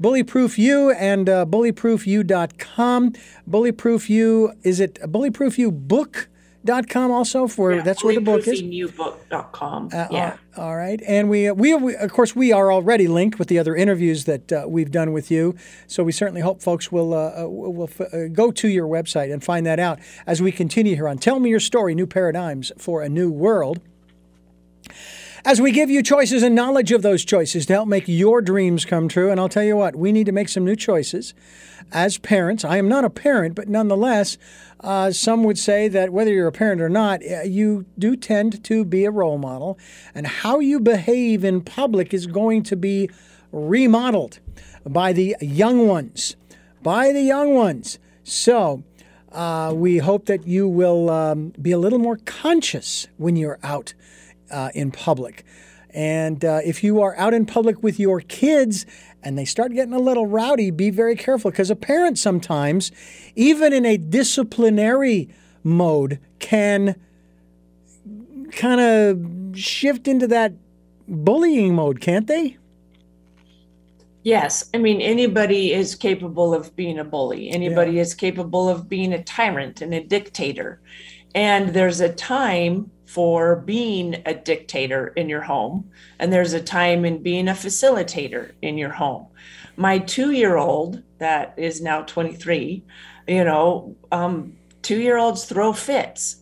Bullyproof U and BullyproofingYou.com. Bullyproof U, is it BullyproofingYouBook.com also? For yeah, that's where the book is. BullyproofingYouBook.com. Yeah. All right. And we of course we are already linked with the other interviews that we've done with you. So we certainly hope folks will go to your website and find that out as we continue here on Tell Me Your Story: New Paradigms for a New World. As we give you choices and knowledge of those choices to help make your dreams come true. And I'll tell you what, we need to make some new choices as parents. I am not a parent, but nonetheless, some would say that whether you're a parent or not, you do tend to be a role model. And how you behave in public is going to be remodeled by the young ones. So we hope that you will be a little more conscious when you're out in public. And if you are out in public with your kids and they start getting a little rowdy, be very careful, because a parent sometimes, even in a disciplinary mode, can kind of shift into that bullying mode, can't they? Yes. I mean, anybody is capable of being a bully. Anybody is capable of being a tyrant and a dictator. And there's a time for being a dictator in your home, and there's a time in being a facilitator in your home. My 2-year-old, that is now 23, 2-year-olds throw fits.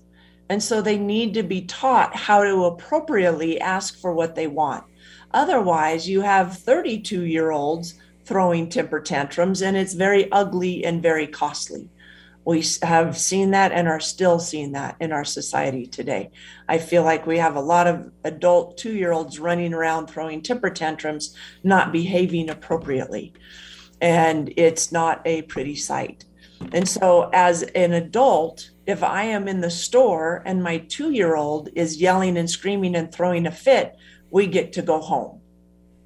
And so they need to be taught how to appropriately ask for what they want. Otherwise, you have 32-year-olds throwing temper tantrums, and it's very ugly and very costly. We have seen that and are still seeing that in our society today. I feel like we have a lot of adult 2-year-olds running around throwing temper tantrums, not behaving appropriately. And it's not a pretty sight. And so as an adult, if I am in the store and my 2-year-old is yelling and screaming and throwing a fit, we get to go home.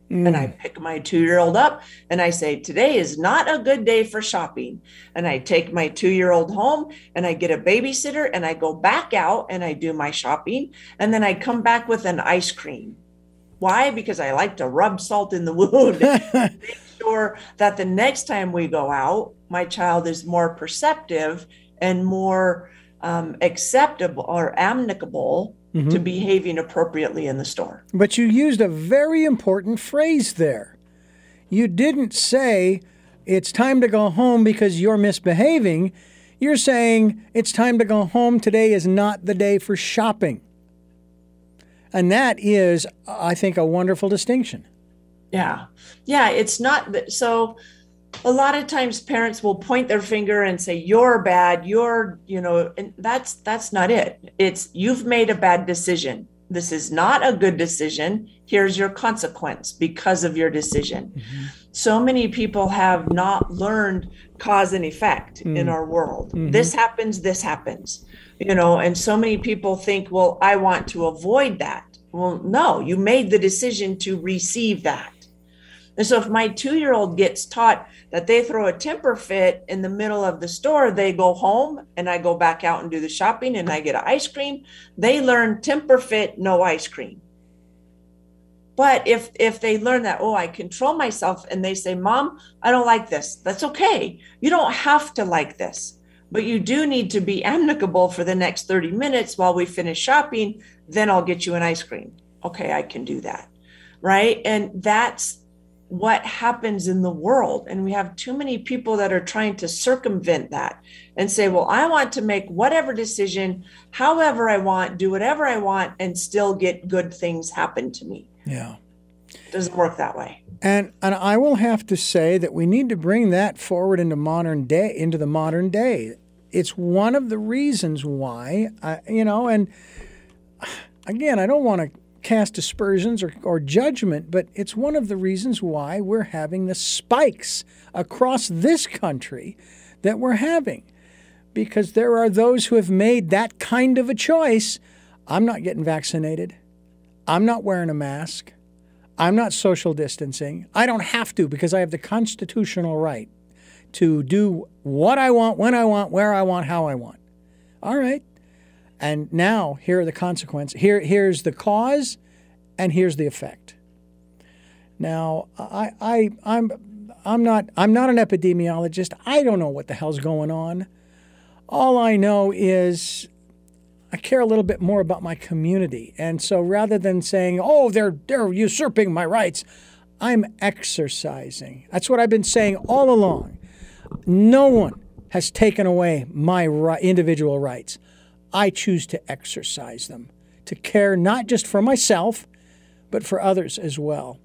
And I pick my 2-year-old up and I say, today is not a good day for shopping. And I take my 2-year-old home and I get a babysitter and I go back out and I do my shopping. And then I come back with an ice cream. Why? Because I like to rub salt in the wound and make sure that the next time we go out, my child is more perceptive and more acceptable or amicable to behaving appropriately in the store. But you used a very important phrase there. You didn't say, it's time to go home because you're misbehaving. You're saying, it's time to go home. Today is not the day for shopping. And that is, I think, a wonderful distinction. Yeah. Yeah, it's not that. So a lot of times parents will point their finger and say, you're bad, and that's not it. It's you've made a bad decision. This is not a good decision. Here's your consequence because of your decision. Mm-hmm. So many people have not learned cause and effect in our world. Mm-hmm. This happens, and so many people think, well, I want to avoid that. Well, no, you made the decision to receive that. And so if my 2-year-old gets taught that they throw a temper fit in the middle of the store, they go home and I go back out and do the shopping and I get an ice cream, they learn temper fit, no ice cream. But if they learn that, oh, I control myself, and they say, Mom, I don't like this. That's okay. You don't have to like this, but you do need to be amicable for the next 30 minutes while we finish shopping. Then I'll get you an ice cream. Okay, I can do that. Right. And that's what happens in the world. And we have too many people that are trying to circumvent that and say, well, I want to make whatever decision, however I want, do whatever I want, and still get good things happen to me. Yeah. Doesn't work that way. And I will have to say that we need to bring that forward into the modern day. It's one of the reasons why, and again, I don't want to cast aspersions or judgment, but it's one of the reasons why we're having the spikes across this country that we're having. Because there are those who have made that kind of a choice. I'm not getting vaccinated. I'm not wearing a mask. I'm not social distancing. I don't have to because I have the constitutional right to do what I want, when I want, where I want, how I want. All right. And now here are the consequences. Here's the cause and here's the effect. Now, I'm not an epidemiologist. I don't know what the hell's going on. All I know is I care a little bit more about my community. And so rather than saying, oh, they're usurping my rights, I'm exercising. That's what I've been saying all along. No one has taken away my individual rights. I choose to exercise them, to care not just for myself, but for others as well.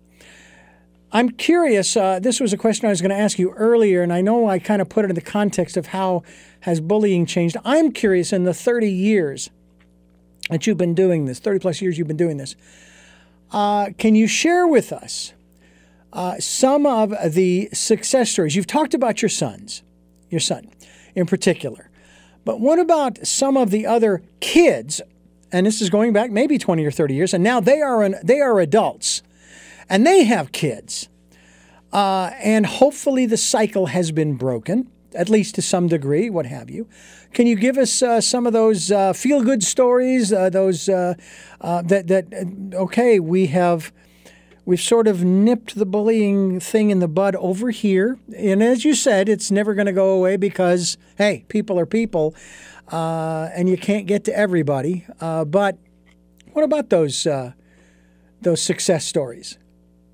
I'm curious, this was a question I was going to ask you earlier, and I know I kind of put it in the context of how has bullying changed. I'm curious, in the 30 years that you've been doing this, 30 plus years you've been doing this, can you share with us some of the success stories? You've talked about your son in particular, but what about some of the other kids? And this is going back maybe 20 or 30 years, and now they are adults. And they have kids. And hopefully the cycle has been broken, at least to some degree, what have you. Can you give us some of those feel-good stories, we've sort of nipped the bullying thing in the bud over here. And as you said, it's never going to go away because, hey, people are people, and you can't get to everybody. But what about those success stories?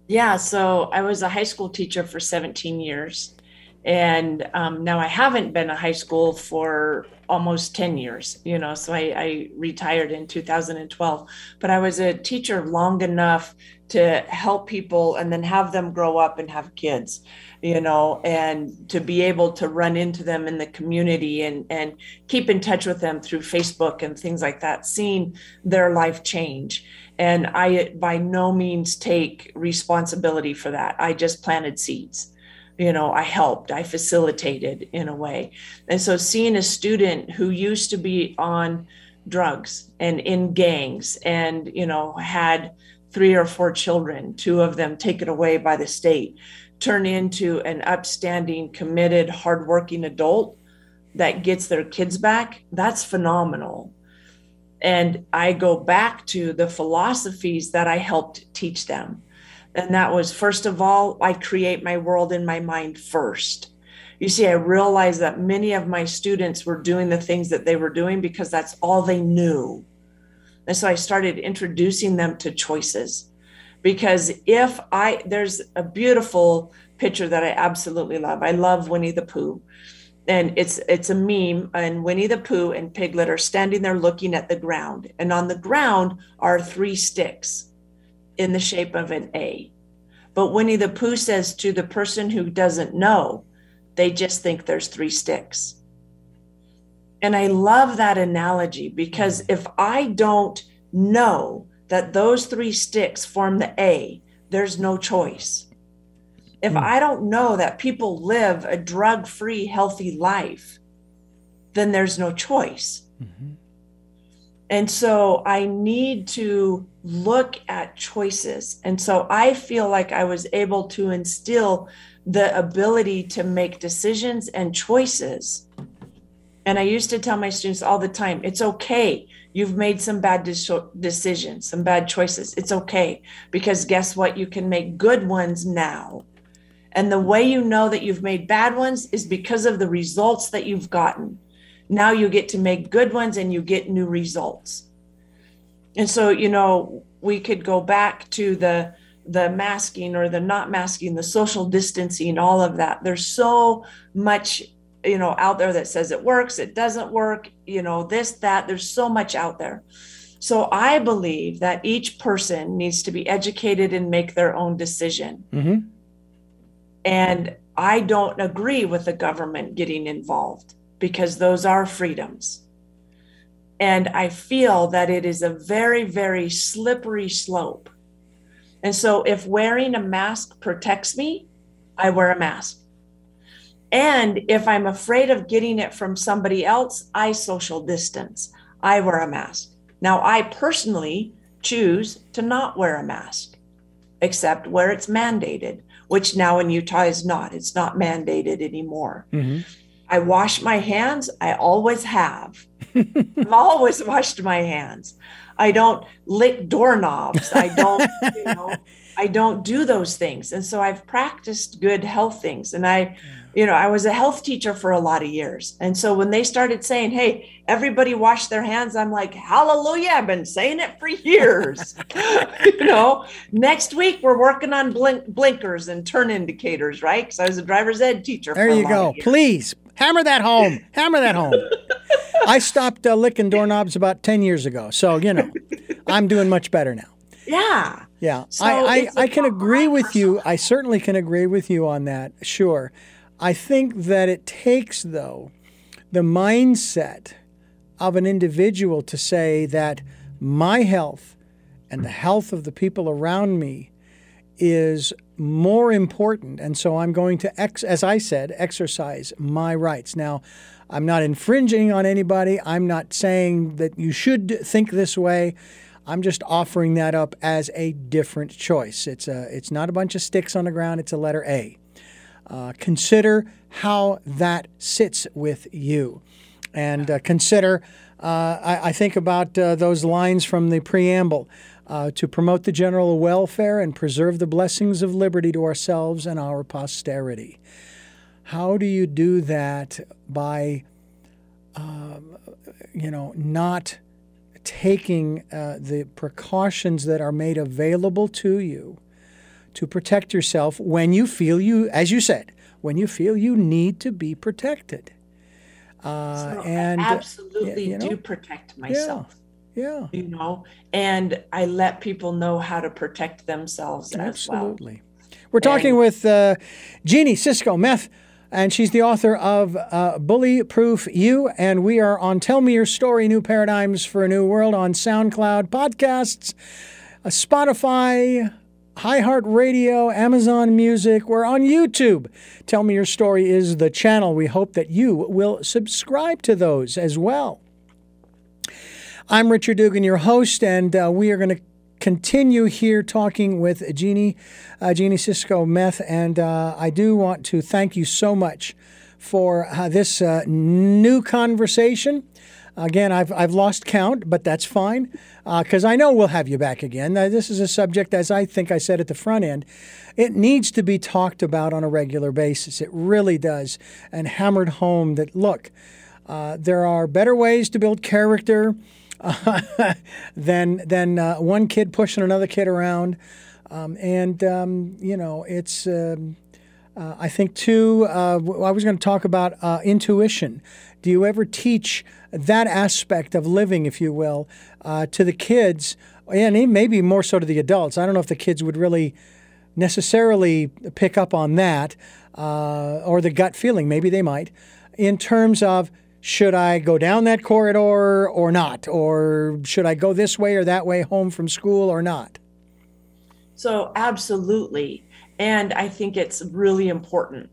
Yeah, so I was a high school teacher for 17 years, and now I haven't been a high school for almost 10 years, so I retired in 2012, but I was a teacher long enough to help people and then have them grow up and have kids, and to be able to run into them in the community and keep in touch with them through Facebook and things like that, seeing their life change. And I by no means take responsibility for that. I just planted seeds. I helped, I facilitated in a way. And so seeing a student who used to be on drugs and in gangs and, had 3 or 4 children, 2 of them taken away by the state, turn into an upstanding, committed, hardworking adult that gets their kids back, that's phenomenal. And I go back to the philosophies that I helped teach them. And that was, first of all, I create my world in my mind first. You see, I realized that many of my students were doing the things that they were doing because that's all they knew. And so I started introducing them to choices. Because there's a beautiful picture that I absolutely love. I love Winnie the Pooh. And it's a meme, and Winnie the Pooh and Piglet are standing there looking at the ground. And on the ground are 3 sticks in the shape of an A. But Winnie the Pooh says to the person who doesn't know, they just think there's 3 sticks. And I love that analogy, because if I don't know that those 3 sticks form the A, there's no choice. If I don't know that people live a drug-free, healthy life, then there's no choice. Mm-hmm. And so I need to look at choices. And so I feel like I was able to instill the ability to make decisions and choices. And I used to tell my students all the time, it's okay. You've made some bad decisions, some bad choices. It's okay, because guess what? You can make good ones now. And the way you know that you've made bad ones is because of the results that you've gotten. Now you get to make good ones and you get new results. And so, we could go back to the masking or the not masking, the social distancing, all of that. There's so much, out there that says it works, it doesn't work, this, that. There's so much out there. So I believe that each person needs to be educated and make their own decision. Mm-hmm. And I don't agree with the government getting involved because those are freedoms. And I feel that it is a very, very slippery slope. And so if wearing a mask protects me, I wear a mask. And if I'm afraid of getting it from somebody else, I social distance. I wear a mask. Now, I personally choose to not wear a mask, except where it's mandated, which now in Utah is not. It's not mandated anymore. Mm-hmm. I wash my hands. I always have. I've always washed my hands. I don't lick doorknobs. I don't, I don't do those things. And so I've practiced good health things. And I was a health teacher for a lot of years. And so when they started saying, hey, everybody wash their hands, I'm like, hallelujah, I've been saying it for years. Next week we're working on blinkers and turn indicators, right? Because I was a driver's ed teacher. There you go. Please hammer that home. Hammer that home. I stopped licking doorknobs about 10 years ago. So, I'm doing much better now. Yeah. Yeah. So I can agree with you. I certainly can agree with you on that. Sure. I think that it takes, though, the mindset of an individual to say that my health and the health of the people around me is more important. And so I'm going to, as I said, exercise my rights. Now, I'm not infringing on anybody. I'm not saying that you should think this way. I'm just offering that up as a different choice. It's not a bunch of sticks on the ground. It's a letter A. Consider how that sits with you. And I think about those lines from the preamble, to promote the general welfare and preserve the blessings of liberty to ourselves and our posterity. How do you do that by, not taking the precautions that are made available to you to protect yourself when you feel you, as you said, when you feel you need to be protected. I absolutely do protect myself. Yeah. And I let people know how to protect themselves as well. Absolutely. We're talking with Jeannie Sisco-Meth, and she's the author of Bullyproof U, and we are on Tell Me Your Story, New Paradigms for a New World on SoundCloud Podcasts, Spotify, iHeartRadio, Amazon Music. We're on YouTube. Tell Me Your Story is the channel. We hope that you will subscribe to those as well. I'm Richard Dugan, your host, and we are going to continue here talking with Jeannie Sisco-Meth, and I do want to thank you so much for this new conversation. Again, I've lost count, but that's fine, because I know we'll have you back again. Now, this is a subject, as I think I said at the front end, it needs to be talked about on a regular basis. It really does, and hammered home that, look, there are better ways to build character than one kid pushing another kid around. It's... I think, too, I was going to talk about intuition. Do you ever teach that aspect of living, if you will, to the kids, and maybe more so to the adults? I don't know if the kids would really necessarily pick up on that, or the gut feeling. Maybe they might, in terms of, should I go down that corridor or not? Or should I go this way or that way home from school or not? So absolutely. And I think it's really important.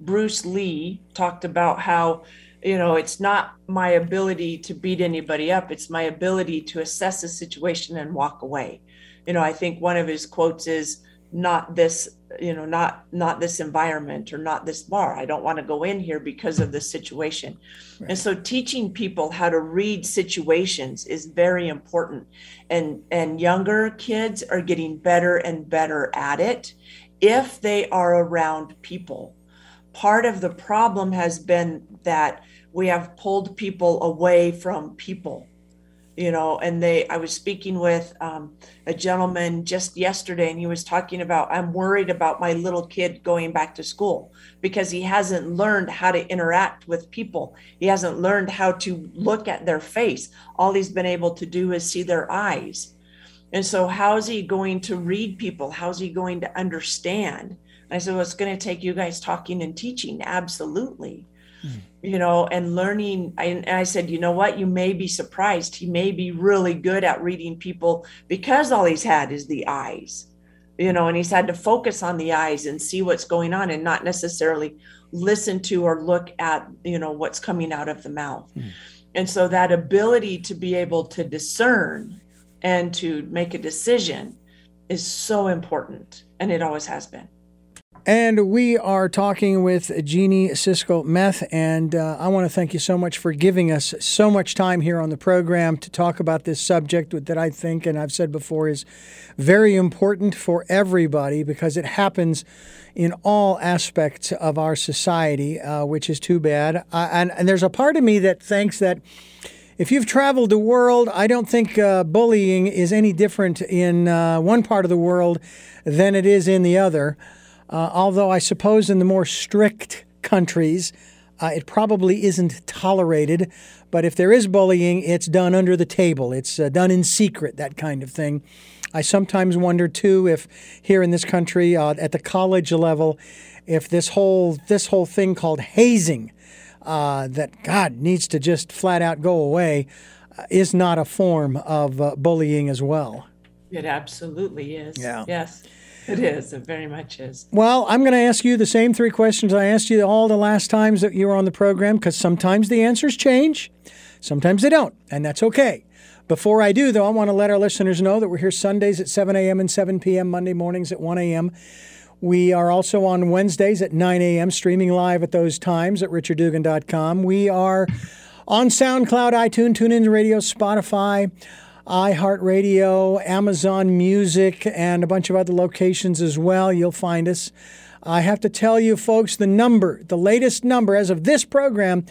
Bruce Lee talked about how, it's not my ability to beat anybody up. It's my ability to assess a situation and walk away. I think one of his quotes is not this, not this environment or not this bar. I don't want to go in here because of the situation. Right. And so teaching people how to read situations is very important. And younger kids are getting better and better at it if they are around people. Part of the problem has been that we have pulled people away from people. you know, and I was speaking with a gentleman just yesterday, and he was talking about, I'm worried about my little kid going back to school because he hasn't learned how to interact with people. He hasn't learned how to look at their face. All he's been able to do is see their eyes. And so how's he going to read people? How's he going to understand? And I said, well, it's going to take you guys talking and teaching. Absolutely. You know, and learning. And I said, you know what, you may be surprised. He may be really good at reading people because all he's had is the eyes, you know, and he's had to focus on the eyes and see what's going on and not necessarily listen to or look at, you know, what's coming out of the mouth. And so that ability to be able to discern and to make a decision is so important. And it always has been. And we are talking with Jeannie Sisco-Meth, and I want to thank you so much for giving us so much time here on the program to talk about this subject that I think, and I've said before, is very important for everybody because it happens in all aspects of our society, which is too bad. And there's a part of me that thinks that if you've traveled the world, I don't think bullying is any different in one part of the world than it is in the other. Although I suppose in the more strict countries, it probably isn't tolerated. But if there is bullying, it's done under the table. It's done in secret, that kind of thing. I sometimes wonder, too, if here in this country, at the college level, if this whole thing called hazing that, God, needs to just flat out go away is not a form of bullying as well. It absolutely is. Yeah. Yes. It is. It very much is. Well, I'm going to ask you the same three questions I asked you all the last times that you were on the program, because sometimes the answers change, sometimes they don't, and that's okay. Before I do, though, I want to let our listeners know that we're here Sundays at 7 a.m. and 7 p.m., Monday mornings at 1 a.m. We are also on Wednesdays at 9 a.m., streaming live at those times at RichardDugan.com. We are on SoundCloud, iTunes, TuneIn Radio, Spotify, iHeartRadio, Amazon Music, and a bunch of other locations as well. You'll find us. I have to tell you, folks, the latest number as of this program,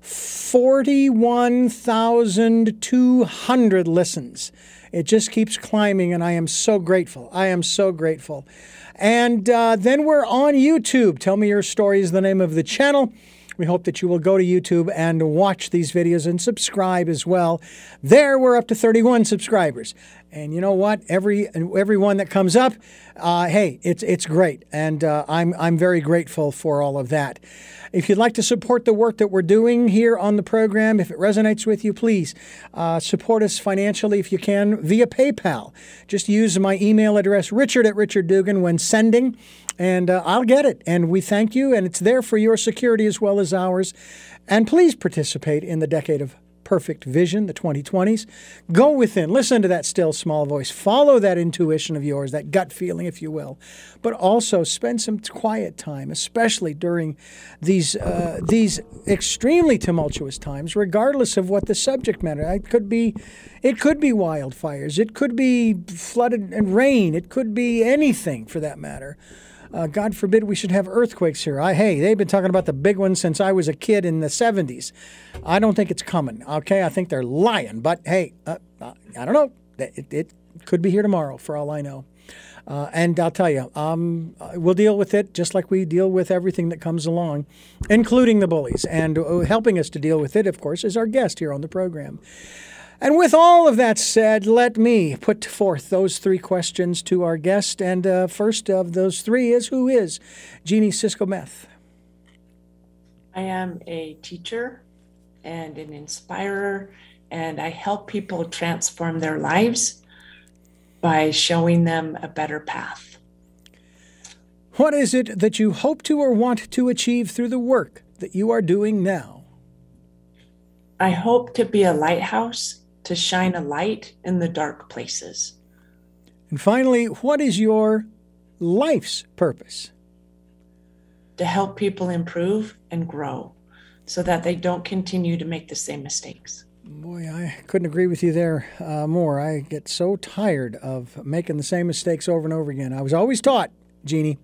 41,200 listens. It just keeps climbing, and I am so grateful. I am so grateful. And then we're on YouTube. Tell Me Your Story is the name of the channel. We hope that you will go to YouTube and watch these videos and subscribe as well. There, we're up to 31 subscribers. And you know what? Every one that comes up, hey, it's great. And I'm very grateful for all of that. If you'd like to support the work that we're doing here on the program, if it resonates with you, please support us financially if you can via PayPal. Just use my email address, richard@richarddugan, when sending. And I'll get it. And we thank you. And it's there for your security as well as ours. And please participate in the Decade of Perfect Vision, the 2020s. Go within. Listen to that still small voice. Follow that intuition of yours, that gut feeling, if you will. But also spend some quiet time, especially during these extremely tumultuous times, regardless of what the subject matter. It could be wildfires. It could be flooded and rain. It could be anything for that matter. God forbid we should have earthquakes here. Hey, they've been talking about the big ones since I was a kid in the 70s. I don't think it's coming, okay? I think they're lying. But, hey, I don't know. It could be here tomorrow for all I know. And I'll tell you, we'll deal with it just like we deal with everything that comes along, including the bullies. And helping us to deal with it, of course, is our guest here on the program. And with all of that said, let me put forth those three questions to our guest. And first of those three is, who is Jeannie Sisco-Meth? I am a teacher and an inspirer, and I help people transform their lives by showing them a better path. What is it that you hope to or want to achieve through the work that you are doing now? I hope to be a lighthouse to shine a light in the dark places. And finally, what is your life's purpose? To help people improve and grow so that they don't continue to make the same mistakes. Boy, I couldn't agree with you there more. I get so tired of making the same mistakes over and over again. I was always taught, Jeannie,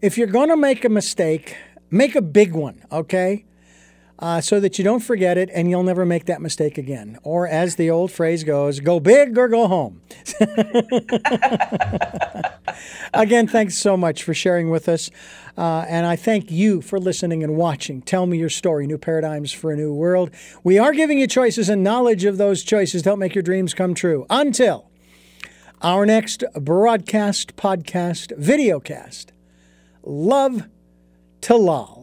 if you're going to make a mistake, make a big one, okay? so that you don't forget it and you'll never make that mistake again. Or as the old phrase goes, go big or go home. Again, thanks so much for sharing with us. And I thank you for listening and watching. Tell Me Your Story, New Paradigms for a New World. We are giving you choices, and knowledge of those choices to help make your dreams come true. Until our next broadcast, podcast, videocast, love to Lal.